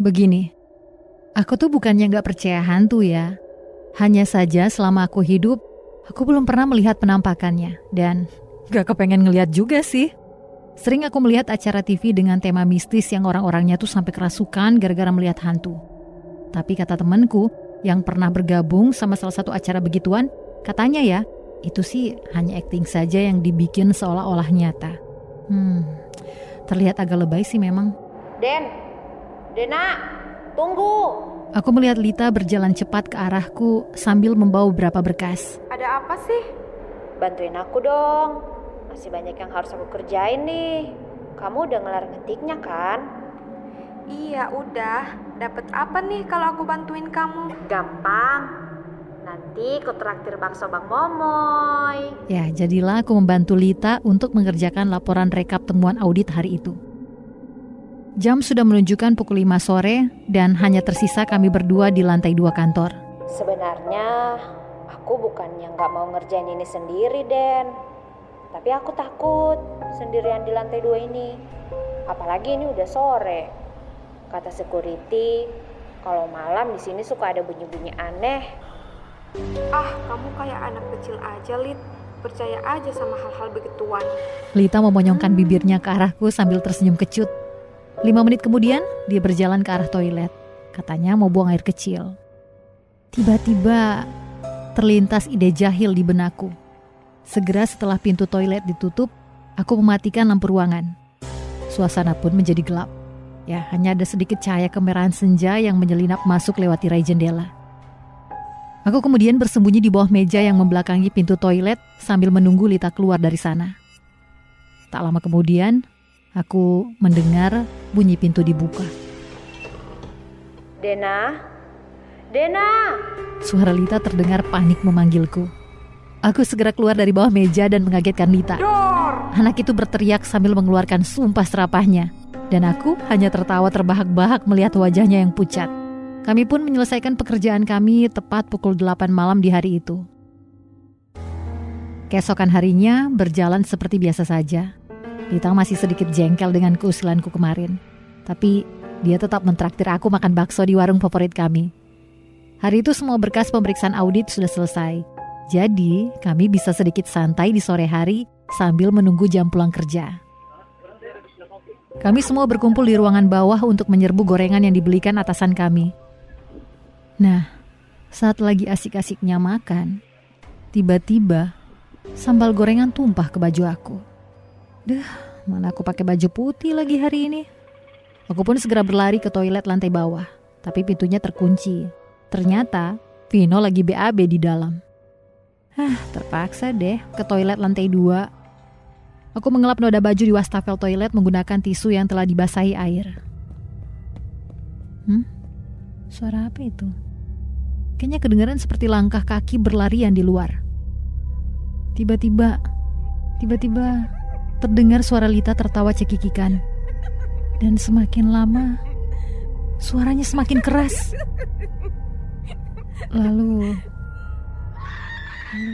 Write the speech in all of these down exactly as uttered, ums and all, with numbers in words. begini, aku tuh bukannya gak percaya hantu ya. Hanya saja selama aku hidup, aku belum pernah melihat penampakannya. Dan gak kepengen ngelihat juga sih. Sering aku melihat acara T V dengan tema mistis yang orang-orangnya tuh sampai kerasukan gara-gara melihat hantu. Tapi kata temanku yang pernah bergabung sama salah satu acara begituan, katanya ya, itu sih hanya acting saja yang dibikin seolah-olah nyata. Hmm, terlihat agak lebay sih memang. Den, Dena, tunggu. Aku melihat Lita berjalan cepat ke arahku sambil membawa beberapa berkas. Ada apa sih? Bantuin aku dong. Masih banyak yang harus aku kerjain nih. Kamu udah ngelar ngetiknya kan? Iya udah. Dapat apa nih kalau aku bantuin kamu? Gampang. Nanti aku traktir bakso Bang Momoy. Ya, jadilah aku membantu Lita untuk mengerjakan laporan rekap temuan audit hari itu. Jam sudah menunjukkan pukul lima sore dan hanya tersisa kami berdua di lantai dua kantor. Sebenarnya aku bukannya nggak mau ngerjain ini sendiri, Den. Tapi aku takut sendirian di lantai dua ini. Apalagi ini udah sore. Kata security, kalau malam di sini suka ada bunyi-bunyi aneh. Ah, kamu kayak anak kecil aja, Lit. Percaya aja sama hal-hal begituan. Lita memonyongkan bibirnya ke arahku sambil tersenyum kecut. Lima menit kemudian, dia berjalan ke arah toilet. Katanya mau buang air kecil. Tiba-tiba, terlintas ide jahil di benakku. Segera setelah pintu toilet ditutup, aku mematikan lampu ruangan. Suasana pun menjadi gelap. Ya, hanya ada sedikit cahaya kemerahan senja yang menyelinap masuk lewat tirai jendela. Aku kemudian bersembunyi di bawah meja yang membelakangi pintu toilet sambil menunggu Lita keluar dari sana. Tak lama kemudian, aku mendengar bunyi pintu dibuka. Dena? Dena! Suara Lita terdengar panik memanggilku. Aku segera keluar dari bawah meja dan mengagetkan Lita. Dor! Anak itu berteriak sambil mengeluarkan sumpah serapahnya. Dan aku hanya tertawa terbahak-bahak melihat wajahnya yang pucat. Kami pun menyelesaikan pekerjaan kami tepat pukul delapan malam di hari itu. Keesokan harinya berjalan seperti biasa saja. Lita masih sedikit jengkel dengan keusilanku kemarin. Tapi dia tetap mentraktir aku makan bakso di warung favorit kami. Hari itu semua berkas pemeriksaan audit sudah selesai. Jadi kami bisa sedikit santai di sore hari sambil menunggu jam pulang kerja. Kami semua berkumpul di ruangan bawah untuk menyerbu gorengan yang dibelikan atasan kami. Nah, saat lagi asik-asiknya makan, tiba-tiba sambal gorengan tumpah ke baju aku. Duh, mana aku pakai baju putih lagi hari ini. Aku pun segera berlari ke toilet lantai bawah, tapi pintunya terkunci. Ternyata Vino lagi B A B di dalam. Hah, terpaksa deh ke toilet lantai dua. Aku mengelap noda baju di wastafel toilet menggunakan tisu yang telah dibasahi air. Hmm? Suara apa itu? Kayaknya kedengaran seperti langkah kaki berlarian di luar. Tiba-tiba, tiba-tiba terdengar suara Lita tertawa cekikikan. Dan semakin lama, suaranya semakin keras. Lalu, lalu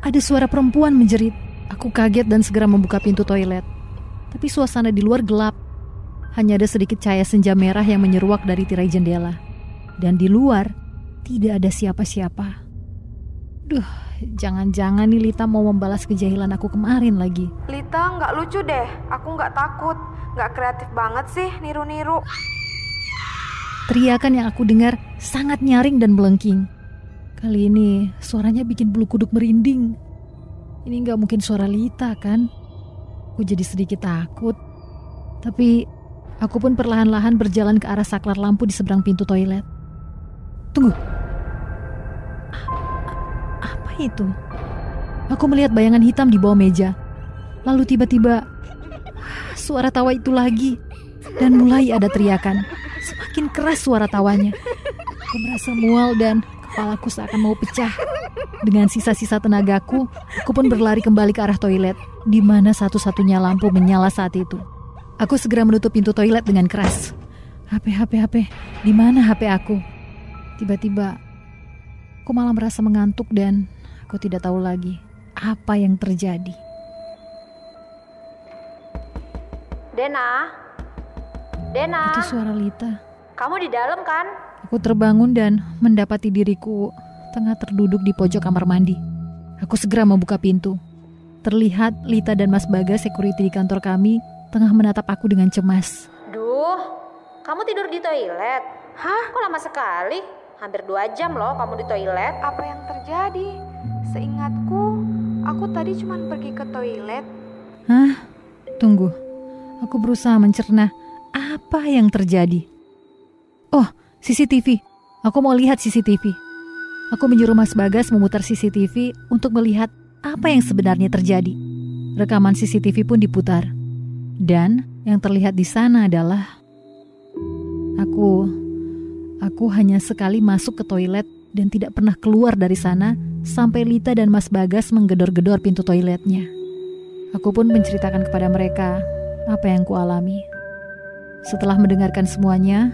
ada suara perempuan menjerit. Aku kaget dan segera membuka pintu toilet. Tapi suasana di luar gelap. Hanya ada sedikit cahaya senja merah yang menyeruak dari tirai jendela. Dan di luar tidak ada siapa-siapa. Duh, jangan-jangan nih Lita mau membalas kejahilan aku kemarin lagi. Lita, gak lucu deh. Aku gak takut. Gak kreatif banget sih niru-niru. Teriakan yang aku dengar sangat nyaring dan melengking. Kali ini suaranya bikin bulu kuduk merinding. Ini gak mungkin suara Lita kan? Aku jadi sedikit takut. Tapi aku pun perlahan-lahan berjalan ke arah saklar lampu di seberang pintu toilet. Tunggu. A- apa itu? Aku melihat bayangan hitam di bawah meja. Lalu tiba-tiba suara tawa itu lagi. Dan mulai ada teriakan. Semakin keras suara tawanya. Aku merasa mual dan kepalaku seakan mau pecah. Dengan sisa-sisa tenagaku, aku pun berlari kembali ke arah toilet, di mana satu-satunya lampu menyala saat itu. Aku segera menutup pintu toilet dengan keras. H P, H P, H P, di mana H P aku? Tiba-tiba, aku malah merasa mengantuk dan aku tidak tahu lagi apa yang terjadi. Dena, Dena. Itu suara Lita. Kamu di dalam kan? Aku terbangun dan mendapati diriku tengah terduduk di pojok kamar mandi. Aku segera membuka pintu. Terlihat Lita dan Mas Bagas security di kantor kami tengah menatap aku dengan cemas. Duh, kamu tidur di toilet? Hah? Kok lama sekali? Hampir dua jam loh kamu di toilet. Apa yang terjadi? Seingatku, aku tadi cuma pergi ke toilet. Hah? Tunggu. Aku berusaha mencerna apa yang terjadi. Oh, C C T V. Aku mau lihat C C T V. Aku menyuruh Mas Bagas memutar C C T V untuk melihat apa yang sebenarnya terjadi. Rekaman C C T V pun diputar. Dan yang terlihat di sana adalah aku aku hanya sekali masuk ke toilet dan tidak pernah keluar dari sana sampai Lita dan Mas Bagas menggedor-gedor pintu toiletnya. Aku pun menceritakan kepada mereka apa yang kualami. Setelah mendengarkan semuanya,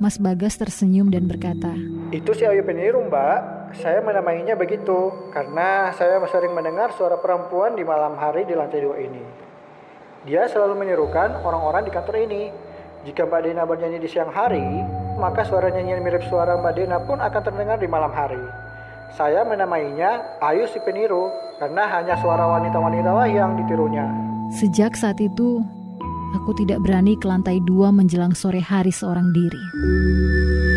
Mas Bagas tersenyum dan berkata, "Itu si Ayu Peniru, Mbak. Saya menamainya begitu karena saya sering mendengar suara perempuan di malam hari di lantai dua ini. Dia selalu menyerukan orang-orang di kantor ini. Jika Mbak Dena bernyanyi di siang hari, maka suara nyanyian mirip suara Mbak Dena pun akan terdengar di malam hari. Saya menamainya Ayu si Peniru karena hanya suara wanita-wanita yang ditirunya." Sejak saat itu, aku tidak berani ke lantai dua menjelang sore hari seorang diri.